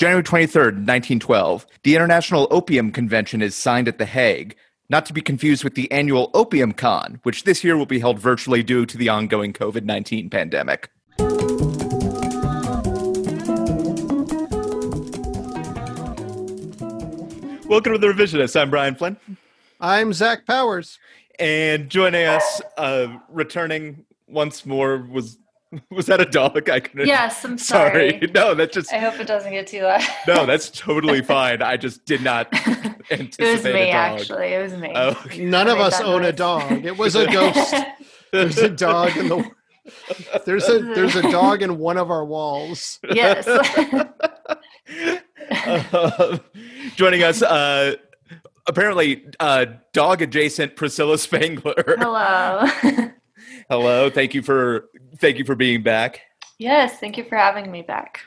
January 23rd, 1912, the International Opium Convention is signed at The Hague, not to be confused with the annual Opium Con, which this year will be held virtually due to the ongoing COVID-19 pandemic. Welcome to The Revisionists. I'm Brian Flynn. I'm Zach Powers. And joining us, returning once more, was that a dog? Yes, I'm sorry. No, that's just... I hope it doesn't get too loud. No, that's totally fine. I just did not anticipate it was me, actually. It was me. Oh, okay. None of us own a dog. It was a ghost. There's a dog in the world. There's a dog in one of our walls. Yes. Joining us, apparently dog-adjacent Priscilla Spangler. Hello. Hello. Thank you for being back. Yes, thank you for having me back.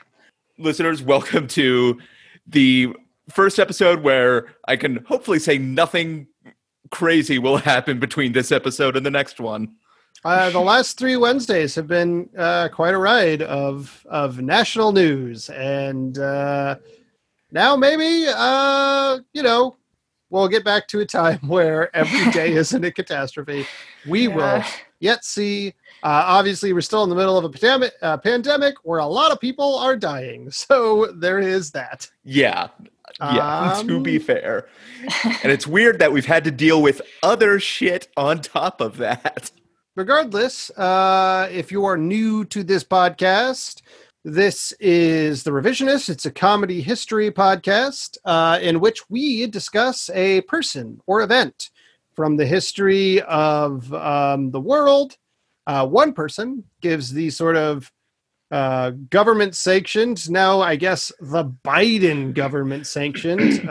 Listeners, welcome to the first episode where I can hopefully say nothing crazy will happen between this episode and the next one. The last three Wednesdays have been quite a ride of national news, and now maybe we'll get back to a time where every day isn't a catastrophe. We will yet see. Obviously, we're still in the middle of a pandemic where a lot of people are dying, so there is that. Yeah, to be fair, and it's weird that we've had to deal with other shit on top of that. Regardless, if you are new to this podcast, this is The Revisionist. It's a comedy history podcast in which we discuss a person or event from the history of the world. One person gives the sort of government-sanctioned, now I guess the Biden government-sanctioned.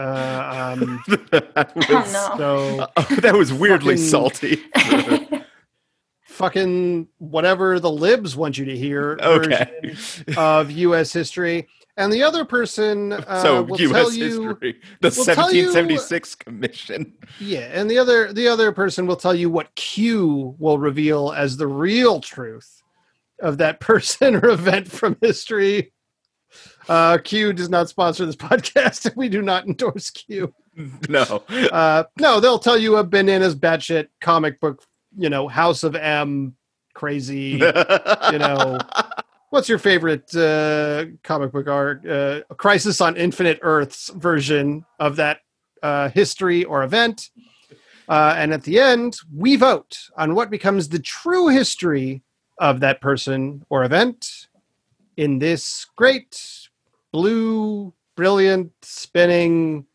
That was weirdly salty. Fucking whatever the libs want you to hear version of U.S. history. And the other person will US tell history. You... The 1776 Commission. Yeah, and the other person will tell you what Q will reveal as the real truth of that person or event from history. Q does not sponsor this podcast. We do not endorse Q. No. No, they'll tell you a bananas batshit comic book, House of M, crazy, what's your favorite comic book art? Crisis on Infinite Earths version of that history or event. And at the end, we vote on what becomes the true history of that person or event in this great, blue, brilliant, spinning,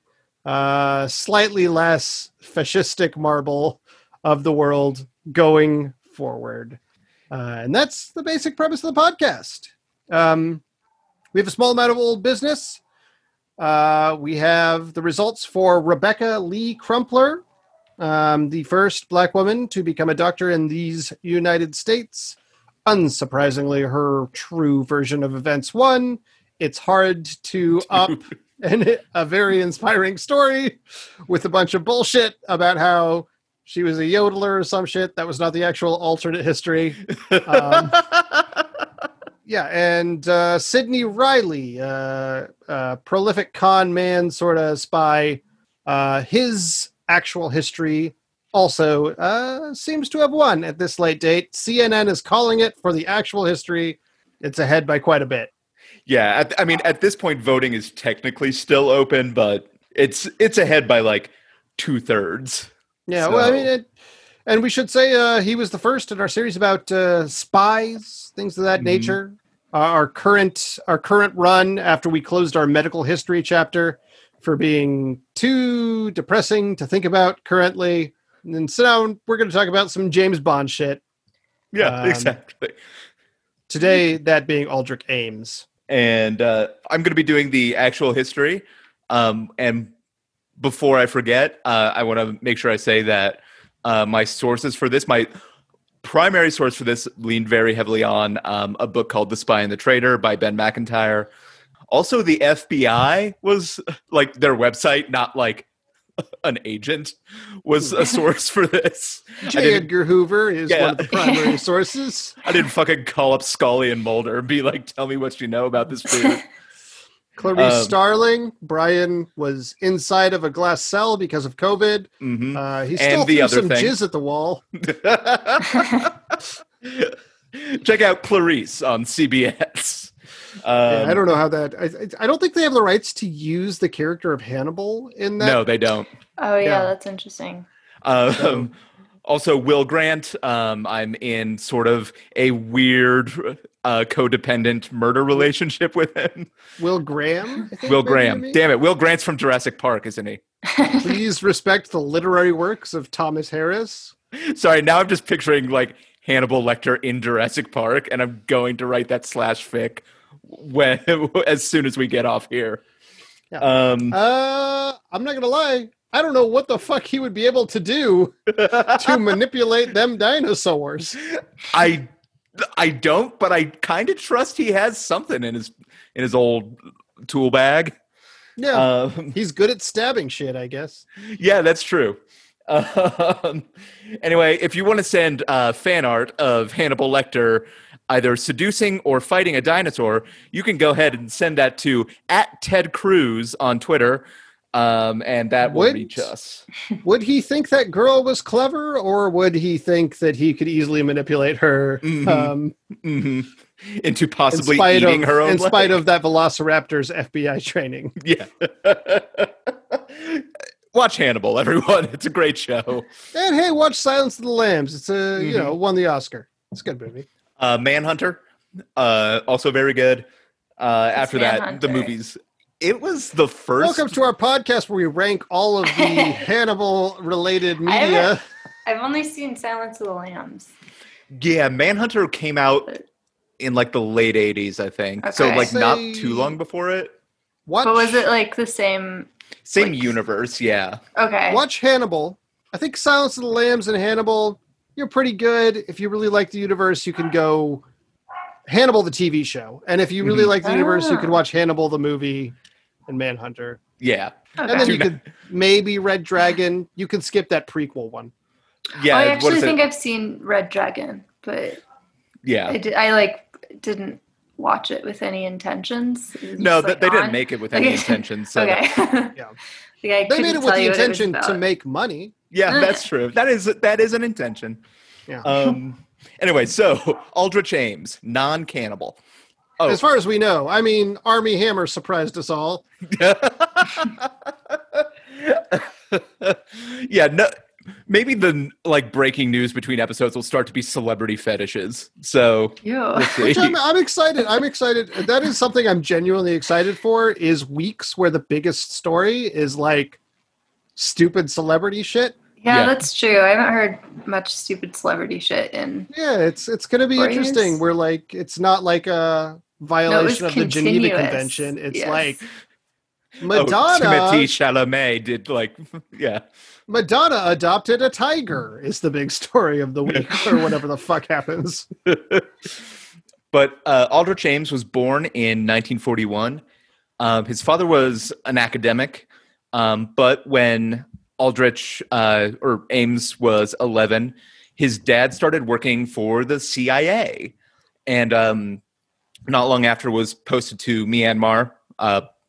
slightly less fascistic marble of the world going forward. And that's the basic premise of the podcast. We have a small amount of old business. We have the results for Rebecca Lee Crumpler, the first black woman to become a doctor in these United States. Unsurprisingly, her true version of events won. It's hard to up... and a very inspiring story with a bunch of bullshit about how she was a yodeler or some shit. That was not the actual alternate history. And Sidney Riley, prolific con man, sort of spy. His actual history also seems to have won at this late date. CNN is calling it for the actual history. It's ahead by quite a bit. Yeah, at this point, voting is technically still open, but it's ahead by like 2/3. Yeah, so. And we should say he was the first in our series about spies, things of that nature. Our current run after we closed our medical history chapter for being too depressing to think about currently. And so now we're going to talk about some James Bond shit. Yeah, exactly. Today, that being Aldrich Ames. And I'm going to be doing the actual history and... Before I forget, I want to make sure I say that my sources for this, my primary source for this leaned very heavily on a book called The Spy and the Traitor by Ben McIntyre. Also, the FBI was, like, their website, not like an agent, was a source for this. J. Edgar Hoover is one of the primary sources. I didn't fucking call up Scully and Mulder and be like, tell me what you know about this food. Clarice Starling. Brian was inside of a glass cell because of COVID. Mm-hmm. He still threw some jizz at the wall. Check out Clarice on CBS. I don't know how that... I don't think they have the rights to use the character of Hannibal in that. No, they don't. Oh, yeah. That's interesting. Also, Will Grant. I'm in sort of a weird... codependent murder relationship with him. Will Graham? Will Graham. Damn it. Will Grant's from Jurassic Park, isn't he? Please respect the literary works of Thomas Harris. Sorry, now I'm just picturing like Hannibal Lecter in Jurassic Park, and I'm going to write that /fic when as soon as we get off here. Yeah. I'm not going to lie. I don't know what the fuck he would be able to do to manipulate them dinosaurs. I don't, but I kind of trust he has something in his old tool bag. Yeah, he's good at stabbing shit, I guess. Yeah, that's true. Anyway, if you want to send fan art of Hannibal Lecter either seducing or fighting a dinosaur, you can go ahead and send that to @TedCruz on Twitter. And that will reach us. Would he think that girl was clever, or would he think that he could easily manipulate her into possibly eating her own? In spite of that Velociraptor's FBI training. Yeah. Watch Hannibal, everyone. It's a great show. And hey, watch Silence of the Lambs. It's won the Oscar. It's a good movie. Manhunter, also very good. After that, the movies. It was the first... Welcome to our podcast where we rank all of the Hannibal-related media. I've only seen Silence of the Lambs. Yeah, Manhunter came out in like the late 80s, I think. Okay. So like not too long before it. Watch... But was it like the same... Same universe, yeah. Okay. Watch Hannibal. I think Silence of the Lambs and Hannibal, you're pretty good. If you really like the universe, you can go Hannibal, the TV show. And if you really like the universe, you can watch Hannibal, the movie... and Manhunter. Yeah. Okay. And then you could maybe Red Dragon. You can skip that prequel one. Yeah. I actually think I've seen Red Dragon, but yeah, I didn't watch it with any intentions. No, they didn't make it with any intentions. So okay. Yeah. They made it with the intention to make money. Yeah, that's true. That is an intention. Yeah. Anyway, so Aldrich Ames, non-cannibal. Oh. As far as we know, I mean, Army Hammer surprised us all. Yeah, no, maybe the breaking news between episodes will start to be celebrity fetishes. So yeah, which I'm excited. I'm excited. That is something I'm genuinely excited for. Is weeks where the biggest story is like stupid celebrity shit. Yeah, that's true. I haven't heard much stupid celebrity shit in. Yeah, it's going to be interesting. Years. We're like, it's not like a violation of the Geneva Convention. It's like Madonna. Oh, Timothée Chalamet did Madonna adopted a tiger is the big story of the week or whatever the fuck happens. But Aldrich Ames was born in 1941. His father was an academic, but when Aldrich or Ames was 11, his dad started working for the CIA, and not long after was posted to Myanmar,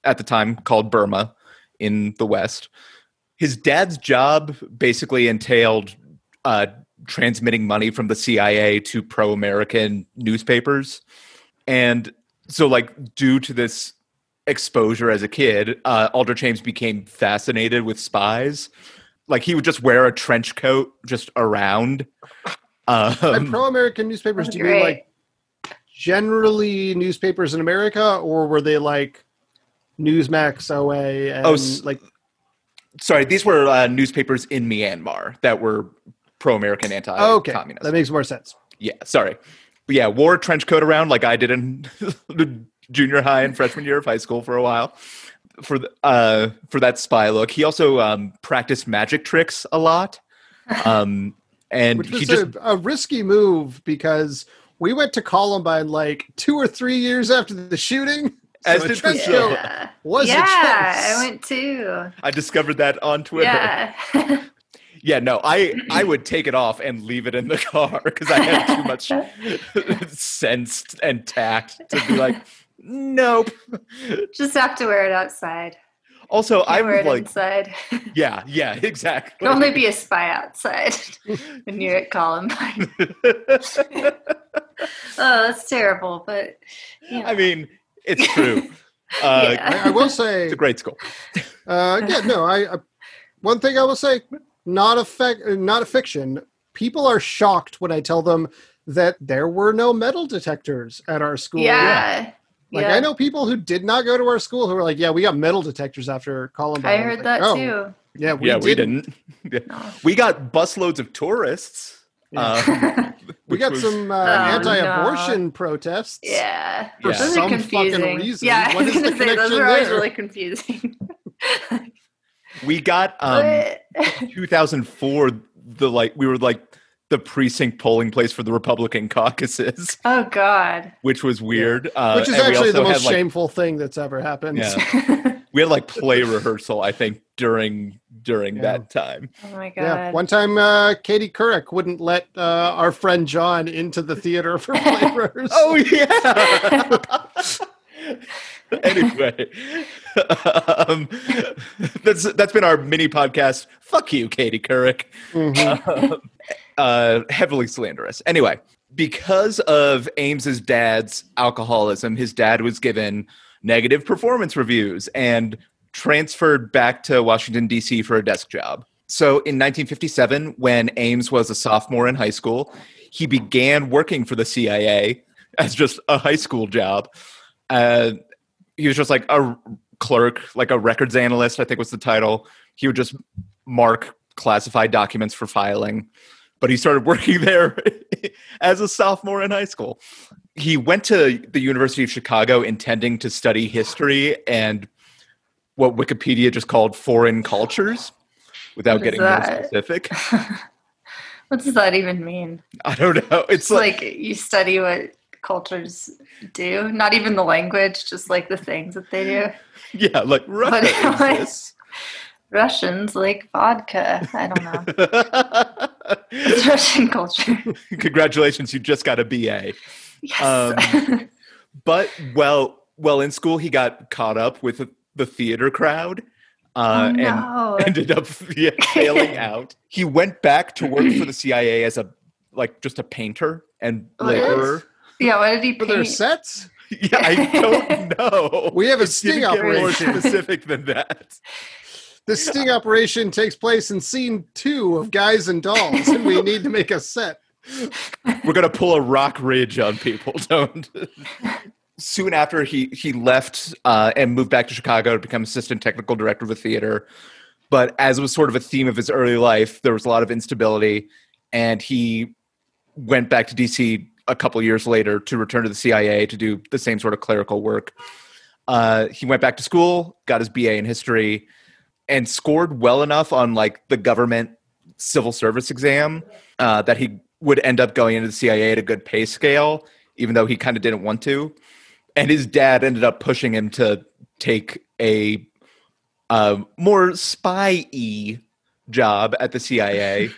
at the time called Burma in the West. His dad's job basically entailed transmitting money from the CIA to pro-American newspapers. And so due to this exposure as a kid, Aldrich Ames became fascinated with spies. He would just wear a trench coat just around. And pro-American newspapers, do you mean generally newspapers in America, or were they Newsmax, OA, and Sorry, these were newspapers in Myanmar that were pro-American, anti-communist. Okay, that makes more sense. Yeah, sorry. But yeah, wore a trench coat around like I did in... junior high and freshman year of high school for a while for that spy look. He also practiced magic tricks a lot. And which was a risky move because we went to Columbine 2 or 3 years after the shooting. So as did Priscilla. Yeah. I went too. I discovered that on Twitter. Yeah. Yeah, no, I would take it off and leave it in the car because I have too much sense and tact to be Nope. Just have to wear it outside. Also, I would like inside. Yeah, exactly. Can only be a spy outside when you're at Columbine. Oh, that's terrible, but you know. I mean, it's true. I will say it's a great school. One thing I will say, not a fiction. People are shocked when I tell them that there were no metal detectors at our school. Yeah. I know people who did not go to our school who were like, yeah, we got metal detectors after Columbine. I heard that too. Yeah, we didn't. Yeah. We got busloads of tourists. Yeah. We got some anti-abortion protests. Yeah. For some confusing fucking reason. Yeah, what I was going to say, those are always really confusing. We got, 2004, the precinct polling place for the Republican caucuses. Oh, God. Which was weird. Yeah. Which is actually the most shameful thing that's ever happened. Yeah. We had play rehearsal, I think, during that time. Oh, my God. Yeah. One time, Katie Couric wouldn't let our friend John into the theater for play rehearsal. Oh, yeah. Anyway, that's been our mini podcast. Fuck you, Katie Couric. Mm-hmm. Heavily slanderous. Anyway, because of Ames's dad's alcoholism, his dad was given negative performance reviews and transferred back to Washington, D.C. for a desk job. So in 1957, when Ames was a sophomore in high school, he began working for the CIA as just a high school job. He was just like a clerk, like a records analyst, I think was the title. He would just mark classified documents for filing. But he started working there as a sophomore in high school. He went to the University of Chicago intending to study history and what Wikipedia just called foreign cultures, without getting more specific. What does that even mean? I don't know. It's like you study what cultures do, not even the language, just the things that they do. Yeah, like Russia exists. Russians like vodka. I don't know. It's Russian culture. Congratulations, you just got a BA. Yes. But well, in school, he got caught up with the theater crowd and ended up failing out. He went back to work for the CIA as just a painter and laborer. Yeah, what did he paint? For their sets? Yeah, I don't know. We have a sting operation. More specific than that. The sting operation takes place in scene 2 of Guys and Dolls, and we need to make a set. We're going to pull a rock ridge on people, don't. Soon after, he left and moved back to Chicago to become assistant technical director of a theater. But as was sort of a theme of his early life, there was a lot of instability, and he went back to D.C. a couple years later to return to the CIA to do the same sort of clerical work. He went back to school, got his BA in history, and scored well enough on the government civil service exam that he would end up going into the CIA at a good pay scale, even though he kind of didn't want to. And his dad ended up pushing him to take a more spy-y job at the CIA.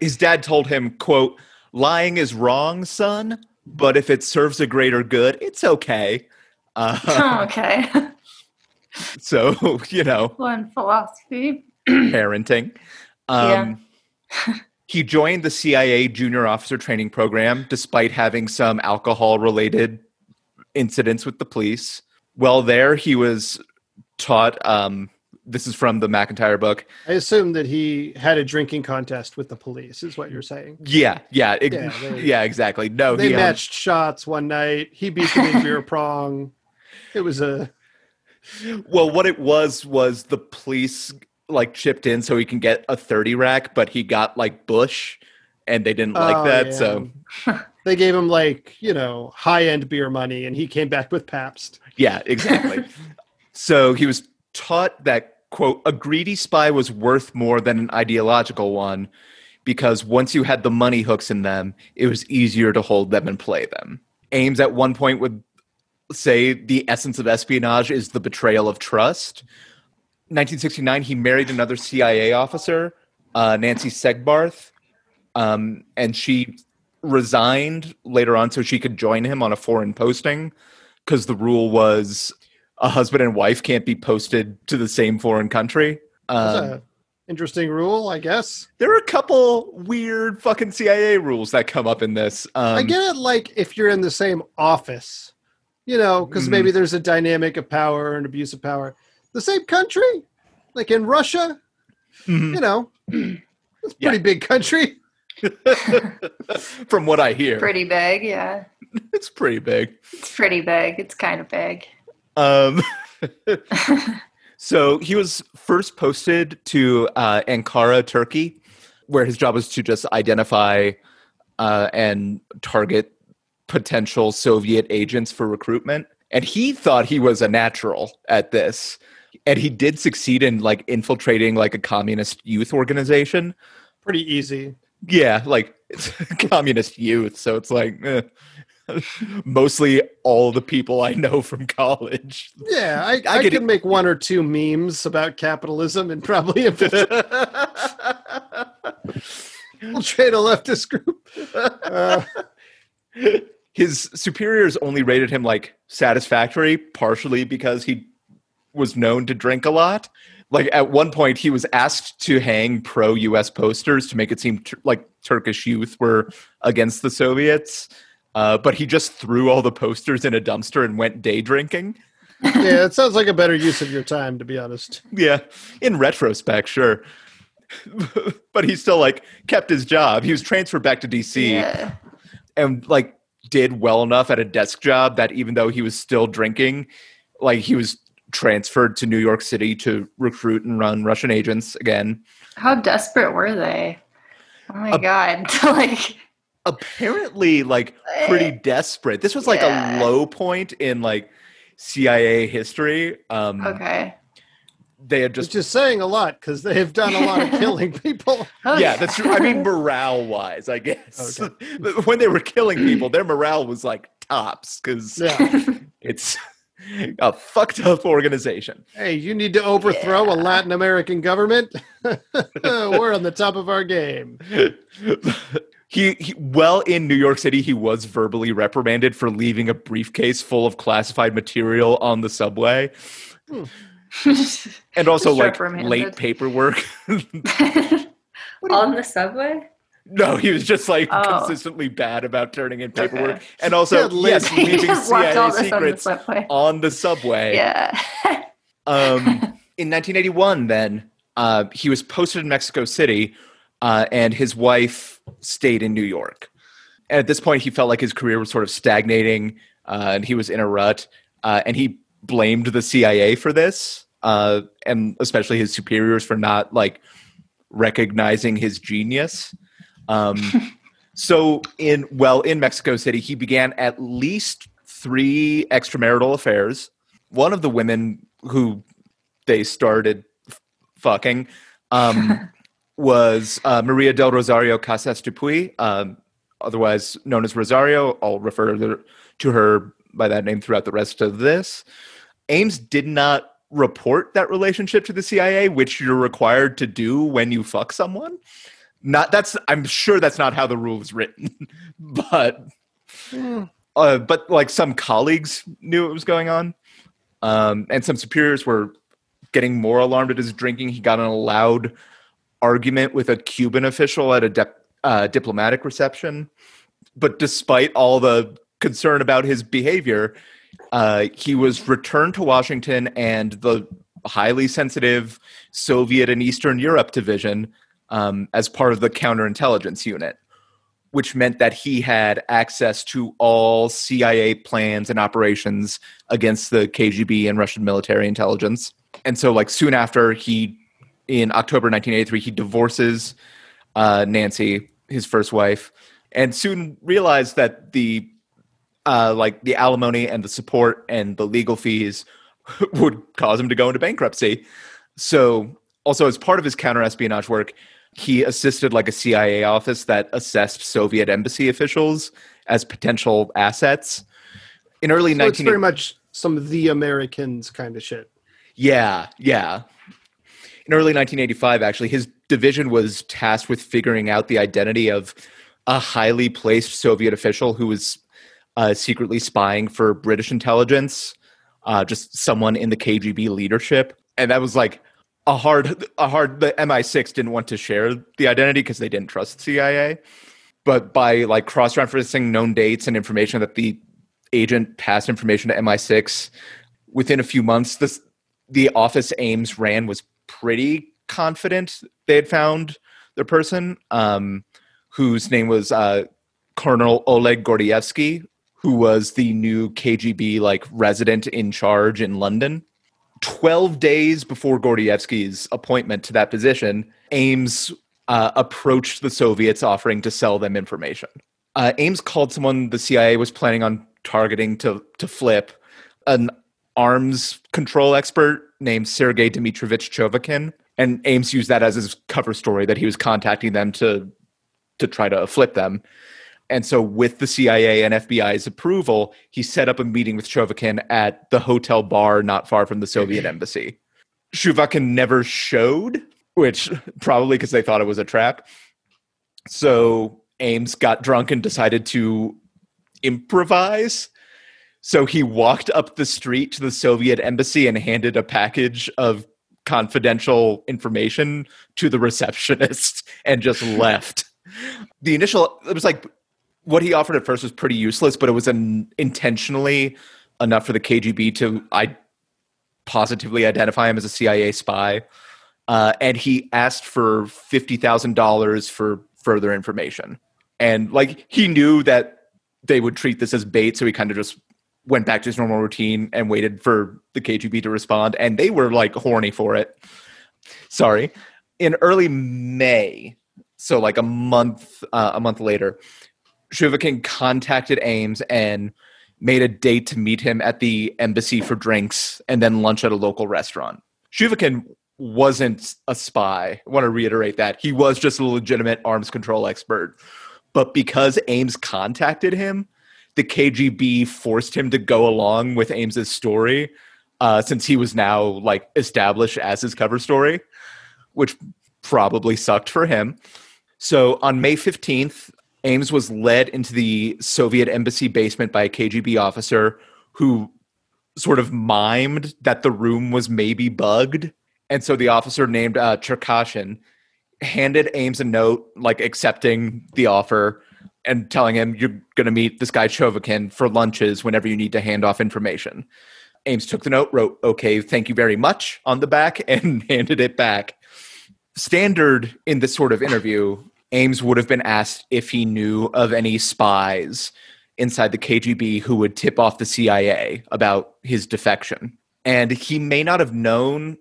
His dad told him, quote, "Lying is wrong, son, but if it serves a greater good, it's okay." Okay. So, One philosophy. Parenting. He joined the CIA junior officer training program despite having some alcohol-related incidents with the police. Well, there he was taught, this is from the McIntyre book. I assume that he had a drinking contest with the police is what you're saying. Yeah, exactly. No, they matched shots one night. He beat them in beer pong. It was a... Well, what it was the police chipped in so he can get a 30 rack, but he got Bush and they didn't like that. Yeah. So they gave him high end beer money and he came back with Pabst. Yeah, exactly. So he was taught that, quote, "A greedy spy was worth more than an ideological one because once you had the money hooks in them, it was easier to hold them and play them." Ames at one point would say the essence of espionage is the betrayal of trust. 1969, he married another CIA officer, Nancy Segbarth, and she resigned later on so she could join him on a foreign posting because the rule was a husband and wife can't be posted to the same foreign country. That's an interesting rule, I guess. There are a couple weird fucking CIA rules that come up in this. I get it, like, if you're in the same office, you know, because maybe there's a dynamic of power and abuse of power. The same country, like in Russia, you know, it's a pretty big country. From what I hear. Pretty big, yeah. It's pretty big. It's pretty big. It's kind of big. So he was first posted to Ankara, Turkey, where his job was to just identify and target potential Soviet agents for recruitment. And he thought he was a natural at this. And he did succeed in like infiltrating like a communist youth organization. Pretty easy. Yeah, like it's communist youth. So it's like mostly all the people I know from college. Yeah, I could make one or two memes about capitalism and probably we'll trade a leftist group. His superiors only rated him like satisfactory, partially because he was known to drink a lot. Like at one point he was asked to hang pro-US posters to make it seem like Turkish youth were against the Soviets. But he just threw all the posters in a dumpster and went day drinking. Yeah, it sounds like a better use of your time, to be honest. Yeah, in retrospect, sure. But he still like kept his job. He was transferred back to DC and like did well enough at a desk job that even though he was still drinking, like he was transferred to New York City to recruit and run Russian agents again. How desperate were they? Oh my God. Like apparently like pretty desperate. This was like a low point in like CIA history. Okay. They had just... Which is saying a lot because they have done a lot of killing people. Yeah, that's true. I mean, morale-wise, I guess. Okay. When they were killing people, their morale was like tops because it's... a fucked up organization. Hey, you need to overthrow a Latin American government? We're on the top of our game. He well, in New York City, he was verbally reprimanded for leaving a briefcase full of classified material on the subway. And also like late paperwork. On the subway? No, he was just like consistently bad about turning in paperwork, and also leaving CIA secrets on the subway. Yeah. In 1981, then he was posted in Mexico City, and his wife stayed in New York. And at this point, he felt like his career was sort of stagnating, and he was in a rut, and he blamed the CIA for this, and especially his superiors for not like recognizing his genius. So in Mexico City, he began at least 3 extramarital affairs. One of the women who they started fucking, was, Maria del Rosario Casas Dupuy, otherwise known as Rosario. I'll refer to her by that name throughout the rest of this. Ames did not report that relationship to the CIA, which you're required to do when you fuck someone. I'm sure that's not how the rule was written, but like some colleagues knew what was going on, and some superiors were getting more alarmed at his drinking. He got in a loud argument with a Cuban official at a diplomatic reception. But despite all the concern about his behavior, he was returned to Washington and the highly sensitive Soviet and Eastern Europe division. As part of the counterintelligence unit, which meant that he had access to all CIA plans and operations against the KGB and Russian military intelligence. And so like soon after in October 1983, he divorces Nancy, his first wife, and soon realized that the alimony and the support and the legal fees would cause him to go into bankruptcy. So also as part of his counter-espionage work, he assisted like a CIA office that assessed Soviet embassy officials as potential assets. In early 1980s, it's very much some of the Americans kind of shit. Yeah, yeah. In early 1985, actually, his division was tasked with figuring out the identity of a highly placed Soviet official who was secretly spying for British intelligence, just someone in the KGB leadership. And that was like the MI6 didn't want to share the identity because they didn't trust the CIA. But by like cross-referencing known dates and information that the agent passed information to MI6, within a few months, the office Ames ran was pretty confident they had found the person, whose name was Colonel Oleg Gordievsky, who was the new KGB like resident in charge in London. 12 days before Gordievsky's appointment to that position, Ames approached the Soviets offering to sell them information. Ames called someone the CIA was planning on targeting to flip, an arms control expert named Sergei Dmitrievich Chuvakhin. And Ames used that as his cover story that he was contacting them to try to flip them. And so with the CIA and FBI's approval, he set up a meeting with Chuvakhin at the hotel bar not far from the Soviet embassy. Chuvakhin never showed, which probably because they thought it was a trap. So Ames got drunk and decided to improvise. So he walked up the street to the Soviet embassy and handed a package of confidential information to the receptionist and just left. The initial, it was like, what he offered at first was pretty useless, but it was intentionally enough for the KGB to positively identify him as a CIA spy. And he asked for $50,000 for further information. And like, he knew that they would treat this as bait, so he kind of just went back to his normal routine and waited for the KGB to respond. And they were like horny for it. Sorry. In early May, so like a month later, Chuvakhin contacted Ames and made a date to meet him at the embassy for drinks and then lunch at a local restaurant. Chuvakhin wasn't a spy. I want to reiterate that. He was just a legitimate arms control expert. But because Ames contacted him, the KGB forced him to go along with Ames's story, since he was now like established as his cover story, which probably sucked for him. So on May 15th, Ames was led into the Soviet embassy basement by a KGB officer who sort of mimed that the room was maybe bugged. And so the officer named Cherkashin handed Ames a note, like accepting the offer and telling him, you're going to meet this guy Chuvakhin for lunches whenever you need to hand off information. Ames took the note, wrote, okay, thank you very much on the back, and handed it back. Standard in this sort of interview, Ames would have been asked if he knew of any spies inside the KGB who would tip off the CIA about his defection. And he may not have known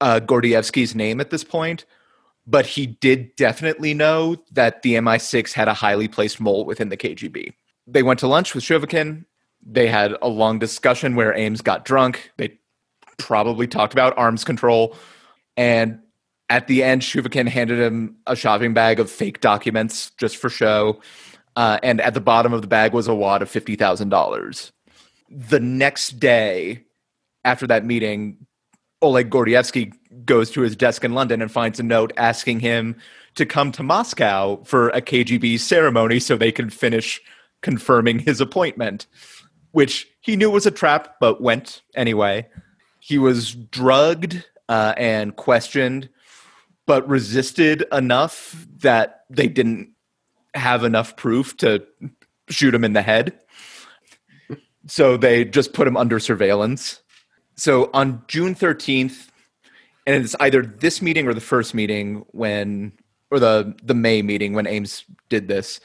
Gordievsky's name at this point, but he did definitely know that the MI6 had a highly placed mole within the KGB. They went to lunch with Chuvakhin. They had a long discussion where Ames got drunk. They probably talked about arms control. And at the end, Chuvakhin handed him a shopping bag of fake documents just for show. And at the bottom of the bag was a wad of $50,000. The next day, after that meeting, Oleg Gordievsky goes to his desk in London and finds a note asking him to come to Moscow for a KGB ceremony so they can finish confirming his appointment, which he knew was a trap, but went anyway. He was drugged and questioned, but resisted enough that they didn't have enough proof to shoot him in the head. So they just put him under surveillance. So on June 13th, and it's either this meeting or the first meeting or the May meeting when Ames did this,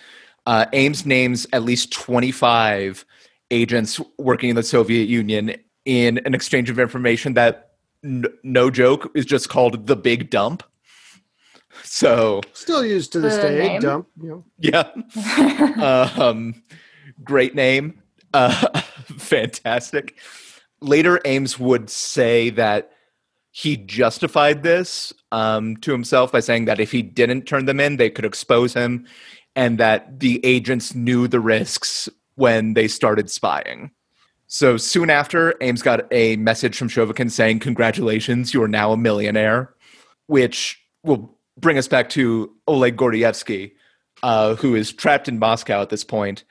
Ames names at least 25 agents working in the Soviet Union in an exchange of information that, no joke, is just called the Big Dump. So still used to this day, Dump. You know. Yeah. Great name. Fantastic. Later, Ames would say that he justified this to himself by saying that if he didn't turn them in, they could expose him, and that the agents knew the risks when they started spying. So soon after, Ames got a message from Chuvakhin saying, congratulations, you are now a millionaire, which will bring us back to Oleg Gordievsky, who is trapped in Moscow at this point.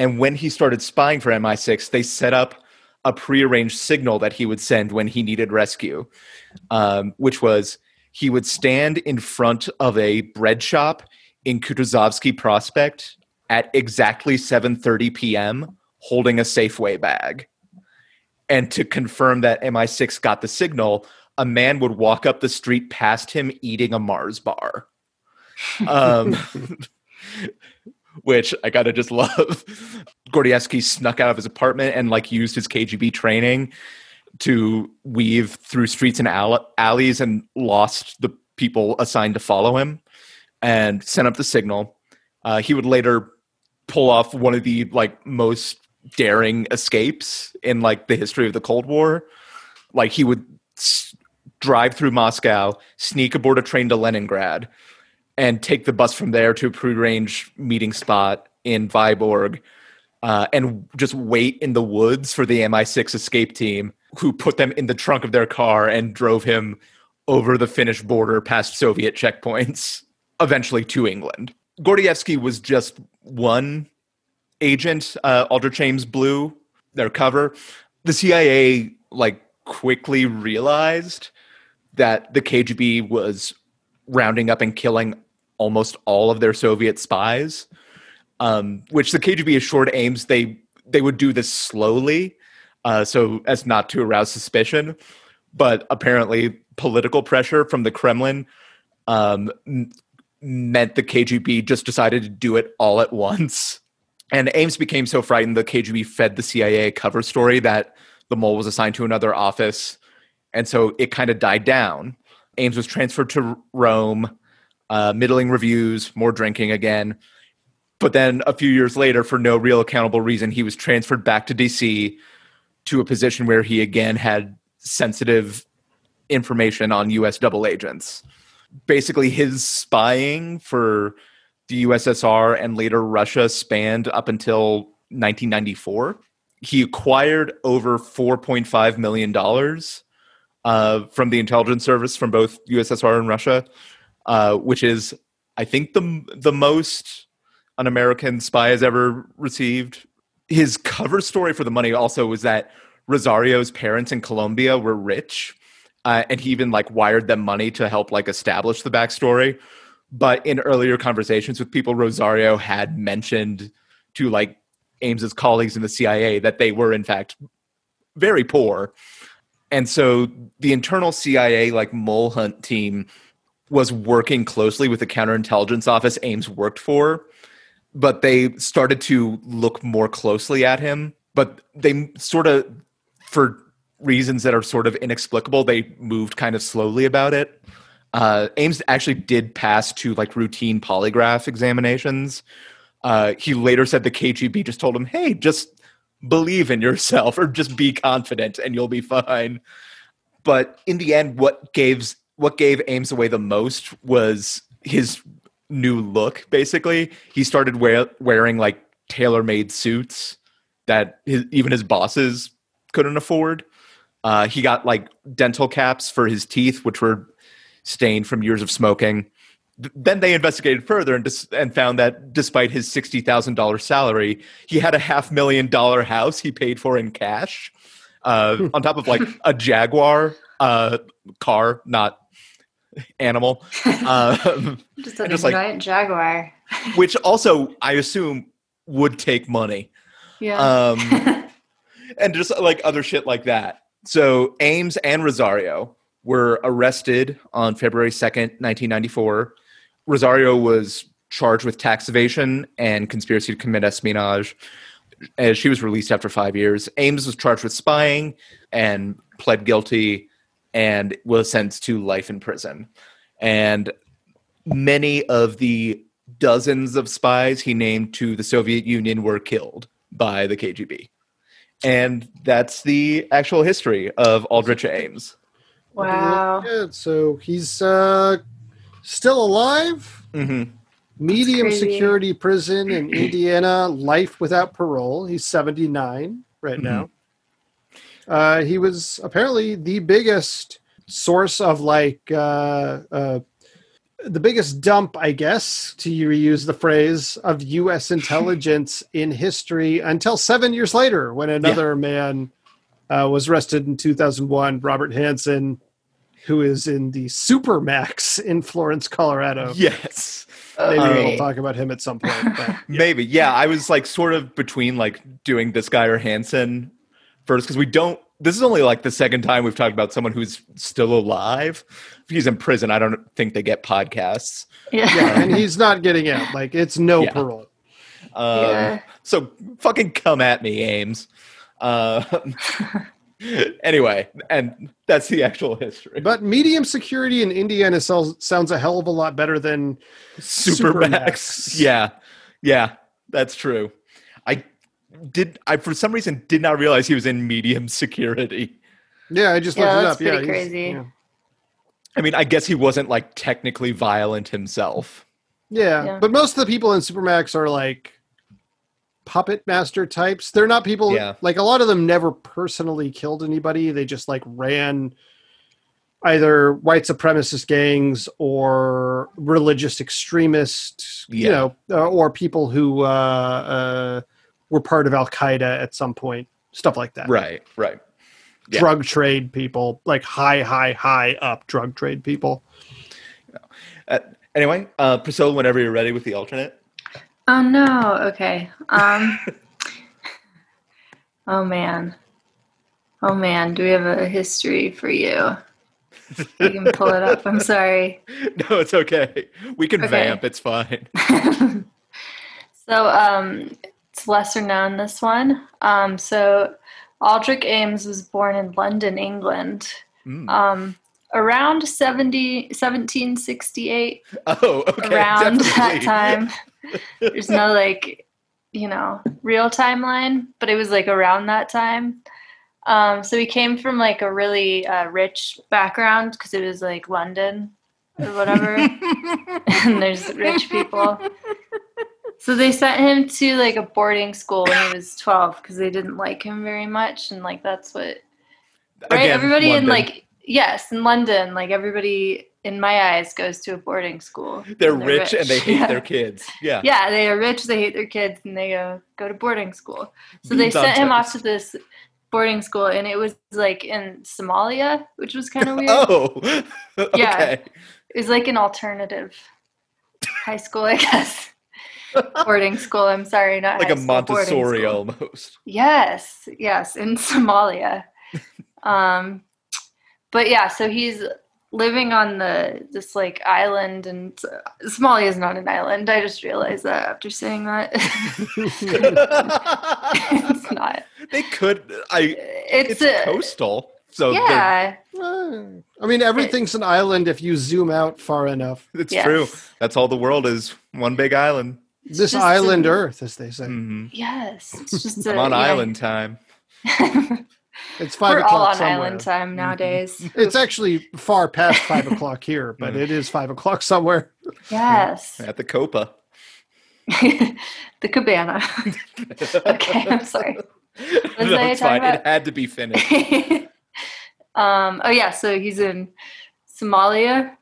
And when he started spying for MI6, they set up a prearranged signal that he would send when he needed rescue, which was he would stand in front of a bread shop in Kutuzovsky Prospect at exactly 7:30 p.m. holding a Safeway bag. And to confirm that MI6 got the signal, a man would walk up the street past him eating a Mars bar. Which I gotta just love. Gordievsky snuck out of his apartment and used his KGB training to weave through streets and alleys and lost the people assigned to follow him and sent up the signal. He would later pull off one of the most daring escapes in the history of the Cold War. He would drive through Moscow, sneak aboard a train to Leningrad, and take the bus from there to a prearranged meeting spot in Vyborg, and just wait in the woods for the MI6 escape team, who put them in the trunk of their car and drove him over the Finnish border past Soviet checkpoints, eventually to England. Gordievsky was just one agent, Aldrich Ames Blue, their cover. The CIA quickly realized that the KGB was rounding up and killing almost all of their Soviet spies, which the KGB assured Ames they would do this slowly, so as not to arouse suspicion. But apparently political pressure from the Kremlin meant the KGB just decided to do it all at once. And Ames became so frightened the KGB fed the CIA a cover story that the mole was assigned to another office. And so it kind of died down. Ames was transferred to Rome, middling reviews, more drinking again. But then a few years later, for no real accountable reason, he was transferred back to D.C. to a position where he again had sensitive information on U.S. double agents. Basically, his spying for the USSR and later Russia spanned up until 1994. He acquired over $4.5 million from the intelligence service from both USSR and Russia, which is, I think, the most an American spy has ever received. His cover story for the money also was that Rosario's parents in Colombia were rich, and he even wired them money to help establish the backstory. But in earlier conversations with people, Rosario had mentioned to Ames's colleagues in the CIA that they were in fact very poor. And so the internal CIA mole hunt team was working closely with the counterintelligence office Ames worked for, but they started to look more closely at him. But they sort of, for reasons that are sort of inexplicable, they moved kind of slowly about it. Ames actually did pass to routine polygraph examinations. He later said the KGB just told him, hey, just believe in yourself or just be confident and you'll be fine. But in the end, what gave Ames away the most was his new look, basically. He started wearing tailor-made suits that even his bosses couldn't afford. He got dental caps for his teeth, which were stained from years of smoking. Then they investigated further and found that despite his $60,000 salary, he had a $500,000 house he paid for in cash, on top of a Jaguar car, not animal. Giant Jaguar. Which also, I assume, would take money. Yeah. And just other shit like that. So Ames and Rosario were arrested on February 2nd, 1994. Rosario was charged with tax evasion and conspiracy to commit espionage, as she was released after 5 years. Ames was charged with spying and pled guilty and was sentenced to life in prison. And many of the dozens of spies he named to the Soviet Union were killed by the KGB. And that's the actual history of Aldrich Ames. Wow. Good. So he's still alive. Mm-hmm. Medium security prison in Indiana, life without parole. He's 79 right now. He was apparently the biggest source of the biggest dump, I guess, to reuse the phrase, of U.S. intelligence in history until 7 years later when another man was arrested in 2001, Robert Hanssen, who is in the Supermax in Florence, Colorado. Yes. Maybe we'll talk about him at some point. But, yeah. Maybe. Yeah. I was like sort of between like doing this guy or Hanssen first, because we don't, this is only like the second time we've talked about someone who's still alive. If he's in prison, I don't think they get podcasts. Yeah. And he's not getting out. Like, it's no parole. So fucking come at me, Ames. Anyway, and that's the actual history. But medium security in Indiana sounds a hell of a lot better than Supermax. Yeah. Yeah, that's true. I for some reason did not realize he was in medium security. Yeah, I just looked it up. Pretty crazy. Yeah. I mean, I guess he wasn't like technically violent himself. Yeah, but most of the people in Supermax are like puppet master types. They're not people like a lot of them never personally killed anybody. They just like ran either white supremacist gangs or religious extremists, you know, or people who were part of Al-Qaeda at some point, stuff like that. Right. Yeah. Drug trade people, like high up drug trade people. Anyway, Priscilla, whenever you're ready with the alternate. Oh, no. Okay. Oh, man. Do we have a history for you? We can pull it up. I'm sorry. No, it's okay. We can vamp. It's fine. So, it's lesser known, this one. So Aldrich Ames was born in London, England, around 1768. Oh, okay. Around that time. There's no like, you know, real timeline, but it was like around that time. So he came from like a really rich background because it was like London or whatever. And there's rich people. So they sent him to like a boarding school when he was 12 because they didn't like him very much, and like that's what everybody London. In like in London, like everybody in my eyes goes to a boarding school. They're rich and they hate their kids. Yeah. Yeah, they are rich, they hate their kids, and they go to boarding school. So they sent him off to this boarding school, and it was like in Somalia, which was kind of weird. Oh. Okay. Yeah. It was like an alternative high school, I guess. Boarding school, I'm sorry, not like a Montessori almost. Yes, in Somalia. But yeah, so he's living on this like island, and Somalia is not an island. I just realized that after saying that. It's not. They could. It's coastal. So yeah, I mean everything's an island if you zoom out far enough. It's true. That's all the world is, one big island. It's this island Earth, as they say. Mm-hmm. Yes, it's just I'm on island time. It's 5 We're o'clock all on somewhere. Island time nowadays. Mm-hmm. It's actually far past 5 o'clock here, but it is 5 o'clock somewhere. Yes, at the Copa, the Cabana. Okay, I'm sorry. It's fine. It had to be finished. So he's in Somalia,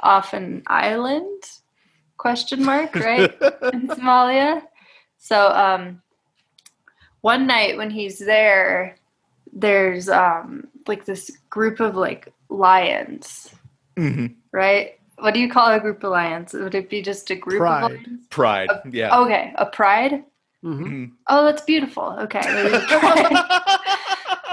off an island, ? Right? In Somalia. So, one night when he's there, there's, like this group of like lions, right? What do you call a group of lions? Would it be just a group of lions? Pride. Yeah. Okay. A pride? Mm-hmm. Oh, that's beautiful. Okay.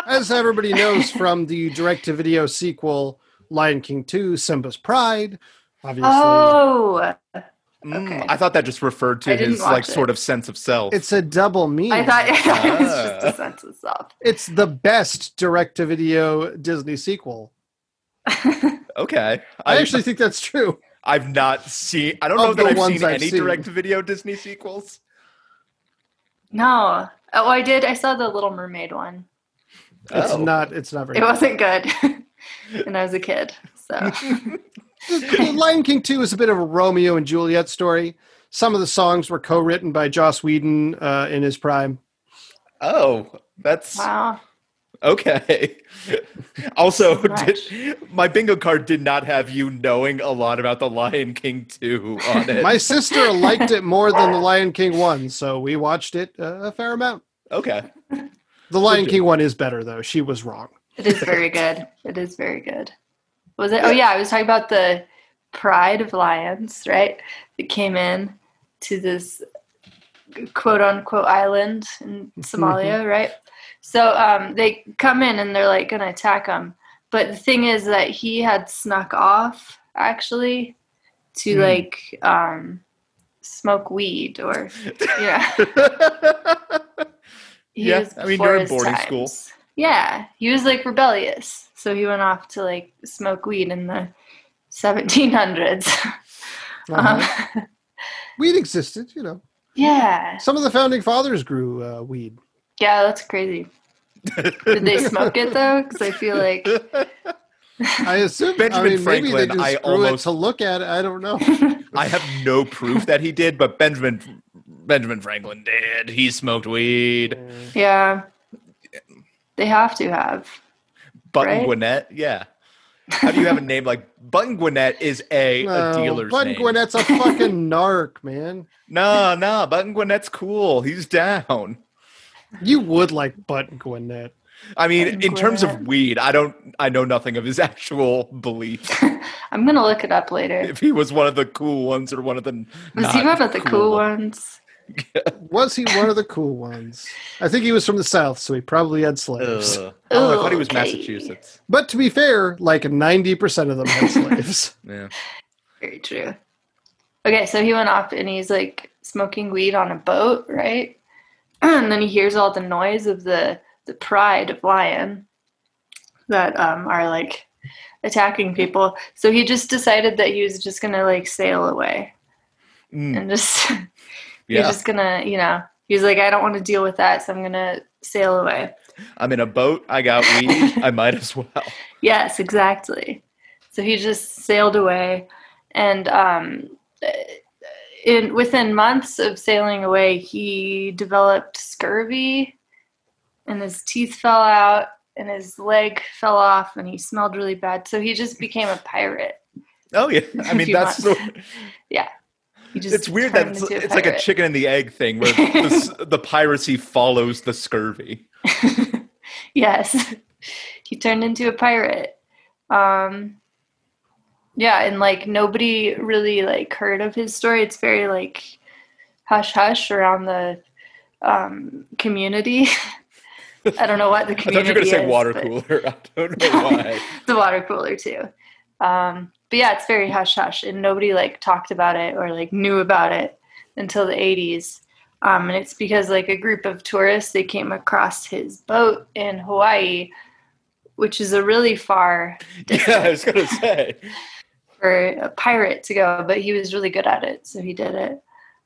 As everybody knows from the direct-to-video sequel, Lion King 2, Simba's Pride, obviously. Oh, okay. I thought that just referred to his like sort of sense of self. It's a double meaning. I thought it was just a sense of self. It's the best direct-to-video Disney sequel. Okay. I actually think that's true. I've not seen... I don't know that I've seen any direct-to-video Disney sequels. No. Oh, I did. I saw the Little Mermaid one. It's not very good. It wasn't good. And I was a kid, so. Lion King 2 is a bit of a Romeo and Juliet story. Some of the songs were co-written by Joss Whedon in his prime. Oh, that's... Wow. Okay. Also, my bingo card did not have you knowing a lot about The Lion King 2 on it. My sister liked it more than The Lion King 1, so we watched it a fair amount. Okay. The Lion King 1 is better, though. She was wrong. It is very good. It is very good. Was it? Oh, yeah. I was talking about the pride of lions, right? That came in to this quote-unquote island in Somalia, right? So they come in and they're like going to attack him. But the thing is that he had snuck off actually to smoke weed or, yeah. You're in boarding school. Yeah. He was rebellious. So he went off to smoke weed in the 1700s. Uh-huh. Weed existed, you know. Yeah. Some of the founding fathers grew weed. Yeah, that's crazy. Did they smoke it though? Because I feel like I assume Benjamin Franklin. Maybe they just grew it to look at it. I don't know. I have no proof that he did, but Benjamin Franklin did. He smoked weed. Yeah, they have to have Button Gwinnett. Yeah. How do you have a name like Button Gwinnett is a dealer's name? Button Gwinnett's a fucking narc, man. No, Button Gwinnett's cool. He's down. You would like Button Gwinnett. I mean, in terms of weed, I know nothing of his actual beliefs. I'm going to look it up later. If he was one of the cool ones or one of the Was he one of the cool ones? Was he one of the cool ones? I think he was from the South, so he probably had slaves. I thought he was Massachusetts. But to be fair, 90% of them had slaves. Yeah. Very true. Okay, so he went off and he's smoking weed on a boat, right? And then he hears all the noise of the pride of lion that are attacking people. So he just decided that he was just going to sail away. Mm. And just, he's just going to, he's I don't want to deal with that. So I'm going to sail away. I'm in a boat. I got weed. I might as well. Yes, exactly. So he just sailed away. And, within months of sailing away, he developed scurvy, and his teeth fell out, and his leg fell off, and he smelled really bad. So he just became a pirate. Oh yeah, I mean that's yeah. It's weird that it's like a chicken and the egg thing, where the piracy follows the scurvy. Yes, he turned into a pirate. Yeah, and nobody really heard of his story. It's very hush hush around the community. I don't know what the community. I thought you were going to say water cooler. I don't know why. The water cooler too. But yeah, it's very hush hush, and nobody talked about it or knew about it until the 80s. And it's because a group of tourists they came across his boat in Hawaii, which is a really far distance. Yeah, I was going to say. For a pirate to go, but he was really good at it, so he did it.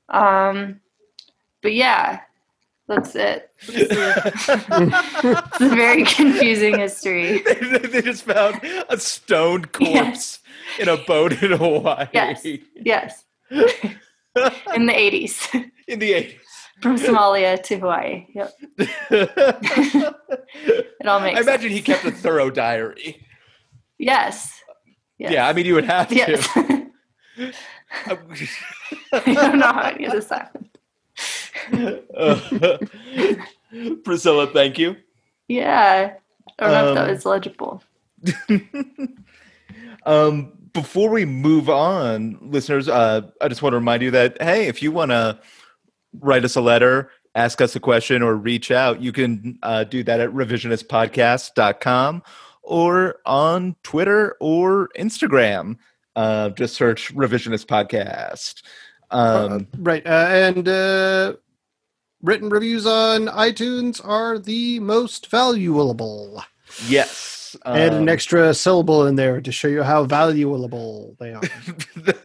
But yeah, that's it. It's a very confusing history. They just found a stoned corpse in a boat in Hawaii. Yes. In the 80s. In the 80s. From Somalia to Hawaii. Yep. It all makes sense. I imagine he kept a thorough diary. Yes. Yeah, I mean, you would have to. I don't know how any of this happened. Priscilla, thank you. Yeah. I don't know if that was legible. Before we move on, listeners, I just want to remind you that, hey, if you want to write us a letter, ask us a question, or reach out, you can do that at revisionistpodcast.com or on Twitter or Instagram. Just search Revisionist Podcast. And written reviews on iTunes are the most valuable. Yes. Add an extra syllable in there to show you how valuable they are.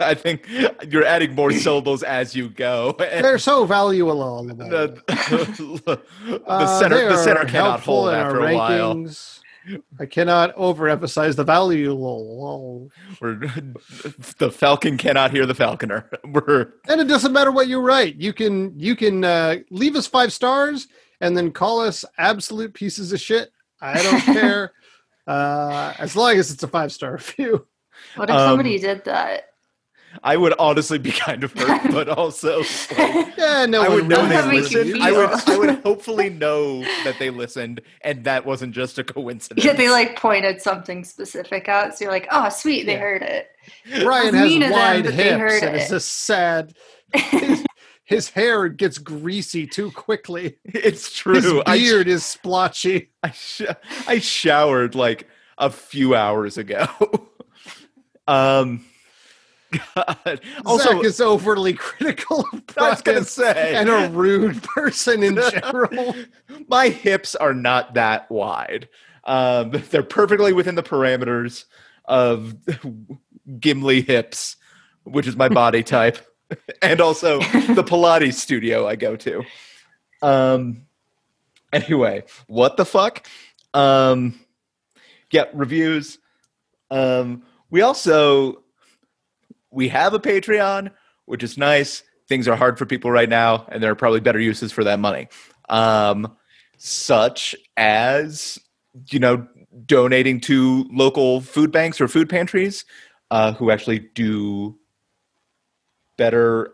I think you're adding more syllables as you go. They're so valuable. The center cannot hold after a while. I cannot overemphasize the value. The falcon cannot hear the falconer. And it doesn't matter what you write. You can leave us 5 stars and then call us absolute pieces of shit. I don't care. As long as it's a 5-star review. What if somebody did that? I would honestly be kind of hurt, but also like, I would know they listened. I would hopefully know that they listened and that wasn't just a coincidence. Yeah, they like pointed something specific out, so you're like, oh, sweet, they heard it. Brian has wide hips and it's a sad... His hair gets greasy too quickly. It's true. His beard is splotchy. I showered like a few hours ago. God. Also, Zach is overly critical of Brian, I was going to say, and a rude person in general. My hips are not that wide. They're perfectly within the parameters of Gimli hips, which is my body type, and also the Pilates studio I go to. Anyway, what the fuck? Yeah, reviews. We have a Patreon, which is nice. Things are hard for people right now, and there are probably better uses for that money. Such as, donating to local food banks or food pantries who actually do better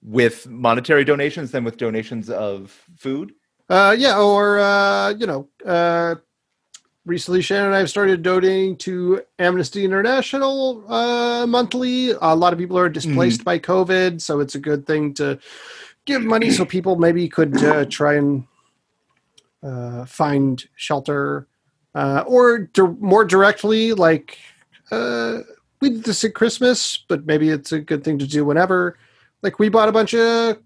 with monetary donations than with donations of food. Recently, Shannon and I have started donating to Amnesty International monthly. A lot of people are displaced by COVID, so it's a good thing to give money so people maybe could try and find shelter. More directly, we did this at Christmas, but maybe it's a good thing to do whenever. Like, we bought a bunch of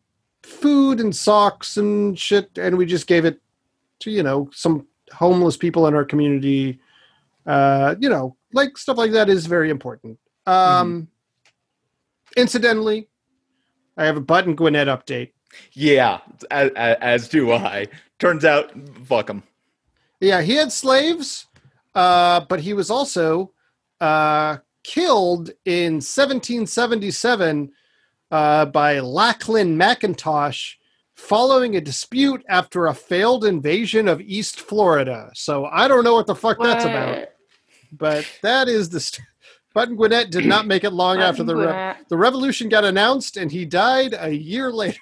food and socks and shit, and we just gave it to, some homeless people in our community, stuff like that is very important. Incidentally, I have a Button Gwinnett update. Yeah, as do I. Turns out, fuck him. Yeah, he had slaves, but he was also killed in 1777 by Lachlan McIntosh, following a dispute after a failed invasion of East Florida. So I don't know what the fuck that's about. But that is the... Button Gwinnett did not make it long after the revolution got announced, and he died a year later.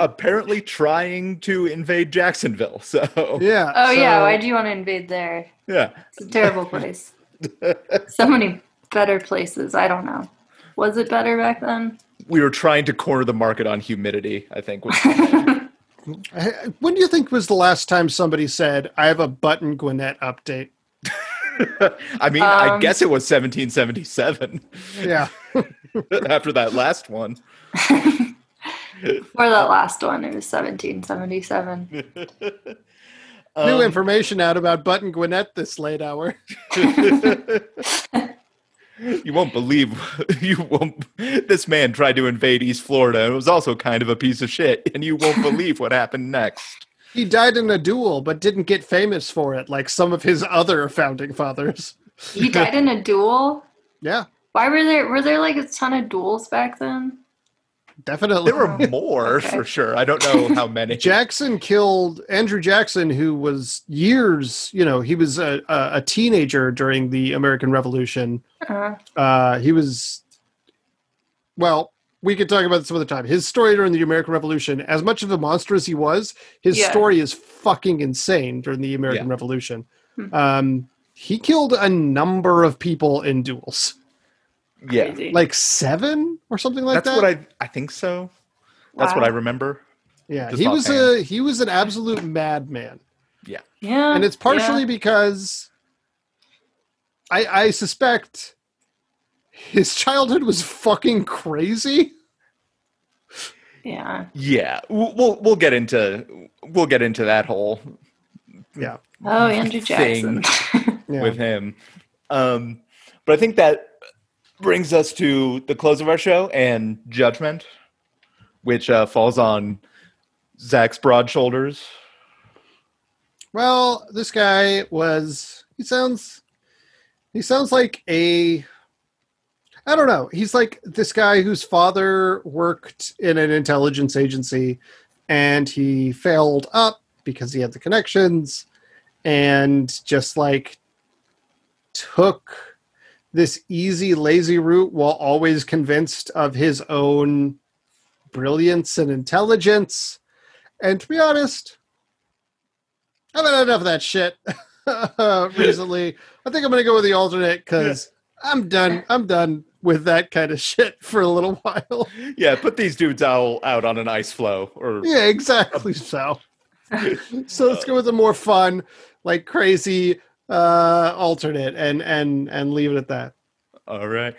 Apparently trying to invade Jacksonville, so... Yeah. Oh, yeah, why do you want to invade there? Yeah. It's a terrible place. So many better places, I don't know. Was it better back then? We were trying to corner the market on humidity, I think. When do you think was the last time somebody said, I have a Button Gwinnett update? I mean, I guess it was 1777. Yeah. After that last one. Before that last one, it was 1777. New information out about Button Gwinnett this late hour. You won't believe this man tried to invade East Florida and was also kind of a piece of shit, and you won't believe what happened next. He died in a duel, but didn't get famous for it like some of his other founding fathers. He died in a duel? Yeah. Why were there like a ton of duels back then? Definitely. There were more, okay, for sure. I don't know how many. Jackson killed Andrew Jackson, who was he was a teenager during the American Revolution. He was, well, we could talk about this some other time. His story during the American Revolution, as much of a monster as he was, his story is fucking insane during the American Revolution. He killed a number of people in duels. Yeah, crazy. Like 7 or something like that. That's what I think so. That's what I remember. Yeah, he was an absolute madman. Yeah, yeah, and it's partially because I suspect his childhood was fucking crazy. Yeah, yeah. We'll get into that whole Andrew Jackson thing with him. But I think that brings us to the close of our show and judgment, which falls on Zach's broad shoulders. Well, this guy sounds like he's like this guy whose father worked in an intelligence agency and he failed up because he had the connections. and just like took this easy, lazy route while always convinced of his own brilliance and intelligence. And to be honest, I've had enough of that shit recently. I think I'm going to go with the alternate because I'm done with that kind of shit for a little while. Yeah, put these dudes out on an ice floe. Or yeah, exactly so. So let's go with a more fun, like crazy alternate and leave it at that. All right.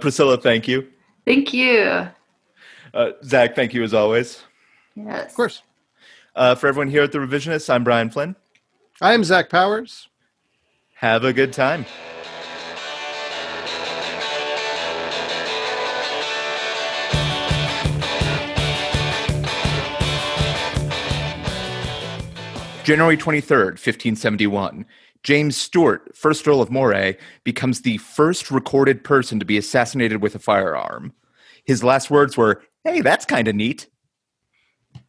Priscilla, thank you. Thank you. Zach, thank you as always. Yes. Of course. For everyone here at The Revisionists, I'm Brian Flynn. I am Zach Powers. Have a good time. January 23rd, 1571, James Stewart, 1st Earl of Moray, becomes the first recorded person to be assassinated with a firearm. His last words were, "Hey, that's kind of neat."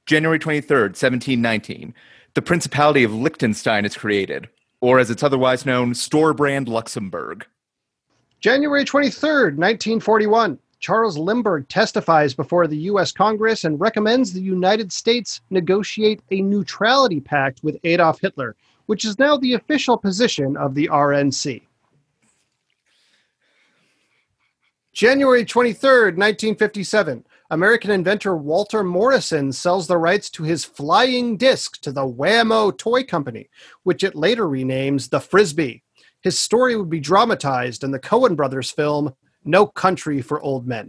January 23rd, 1719, the Principality of Liechtenstein is created, or as it's otherwise known, Storebrand Luxembourg. January 23rd, 1941, Charles Lindbergh testifies before the U.S. Congress and recommends the United States negotiate a neutrality pact with Adolf Hitler, which is now the official position of the RNC. January 23rd, 1957, American inventor Walter Morrison sells the rights to his flying disc to the Wham-O toy company, which it later renames the Frisbee. His story would be dramatized in the Coen Brothers film No Country for Old Men.